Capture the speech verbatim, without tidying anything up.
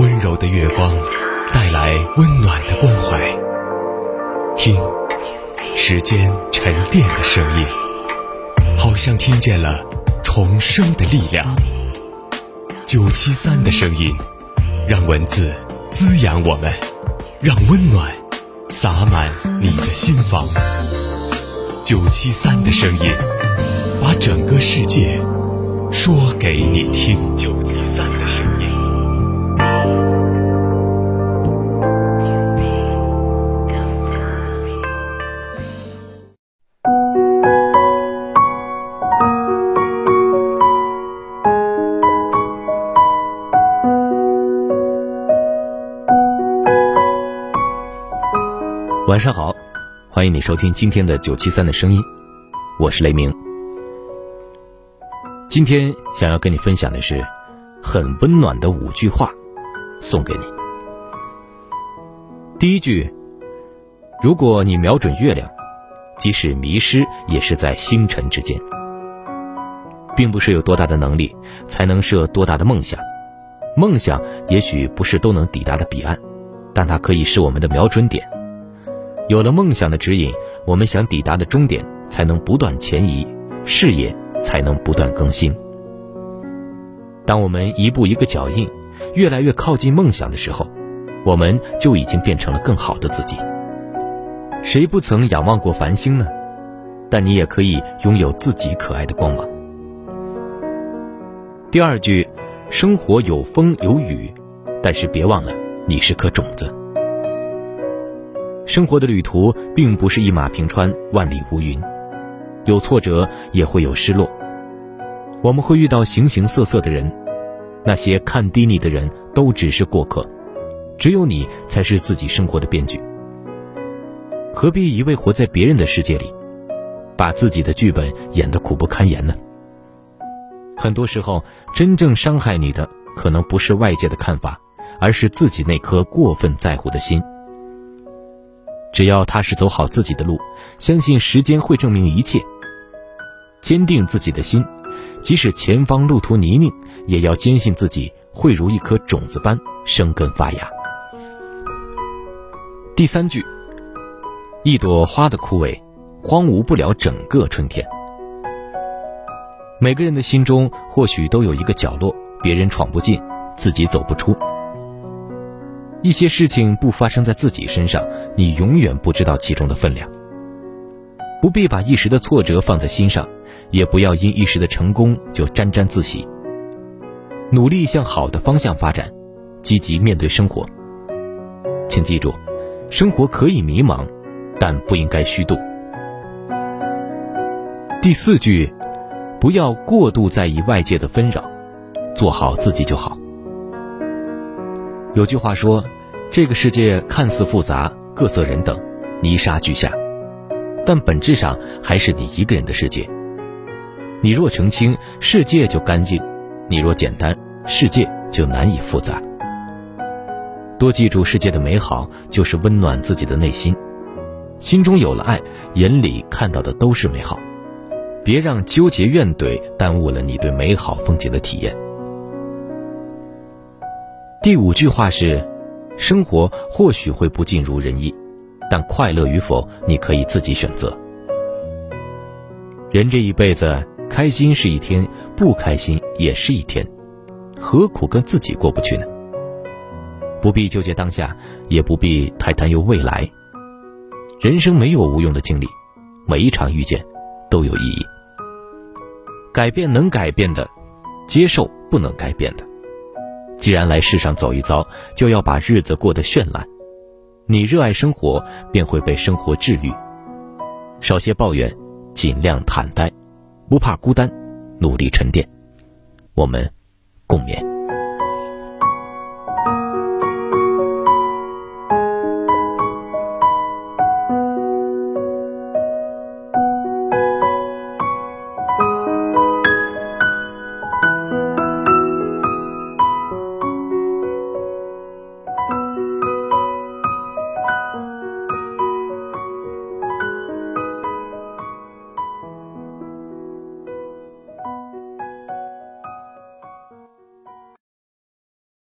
温柔的月光带来温暖的关怀，听时间沉淀的声音，好像听见了重生的力量。九七三的声音，让文字滋养我们，让温暖洒满你的心房。九七三的声音，把整个世界说给你听。晚上好，欢迎你收听今天的九七三的声音，我是雷鸣。今天想要跟你分享的是很温暖的五句话，送给你。第一句，如果你瞄准月亮，即使迷失也是在星辰之间。并不是有多大的能力才能设多大的梦想，梦想也许不是都能抵达的彼岸，但它可以是我们的瞄准点。有了梦想的指引，我们想抵达的终点才能不断前移，视野才能不断更新。当我们一步一个脚印，越来越靠近梦想的时候，我们就已经变成了更好的自己。谁不曾仰望过繁星呢？但你也可以拥有自己可爱的光芒。第二句，生活有风有雨，但是别忘了你是颗种子。生活的旅途并不是一马平川，万里无云，有挫折也会有失落，我们会遇到形形色色的人，那些看低你的人都只是过客，只有你才是自己生活的编剧。何必一味活在别人的世界里，把自己的剧本演得苦不堪言呢？很多时候，真正伤害你的可能不是外界的看法，而是自己那颗过分在乎的心。只要踏实走好自己的路，相信时间会证明一切。坚定自己的心，即使前方路途泥泞，也要坚信自己会如一颗种子般生根发芽。第三句，一朵花的枯萎荒芜不了整个春天。每个人的心中或许都有一个角落，别人闯不进，自己走不出。一些事情不发生在自己身上，你永远不知道其中的分量。不必把一时的挫折放在心上，也不要因一时的成功就沾沾自喜，努力向好的方向发展，积极面对生活。请记住，生活可以迷茫，但不应该虚度。第四句，不要过度在意外界的纷扰，做好自己就好。有句话说，这个世界看似复杂，各色人等，泥沙俱下，但本质上还是你一个人的世界。你若澄清，世界就干净；你若简单，世界就难以复杂。多记住世界的美好，就是温暖自己的内心。心中有了爱，眼里看到的都是美好。别让纠结怨怼耽误了你对美好风景的体验。第五句话是，生活或许会不尽如人意，但快乐与否你可以自己选择。人这一辈子，开心是一天，不开心也是一天，何苦跟自己过不去呢？不必纠结当下，也不必太担忧未来。人生没有无用的经历，每一场遇见都有意义。改变能改变的，接受不能改变的。既然来世上走一遭，就要把日子过得绚烂。你热爱生活，便会被生活治愈。少些抱怨，尽量坦呆，不怕孤单，努力沉淀。我们共勉。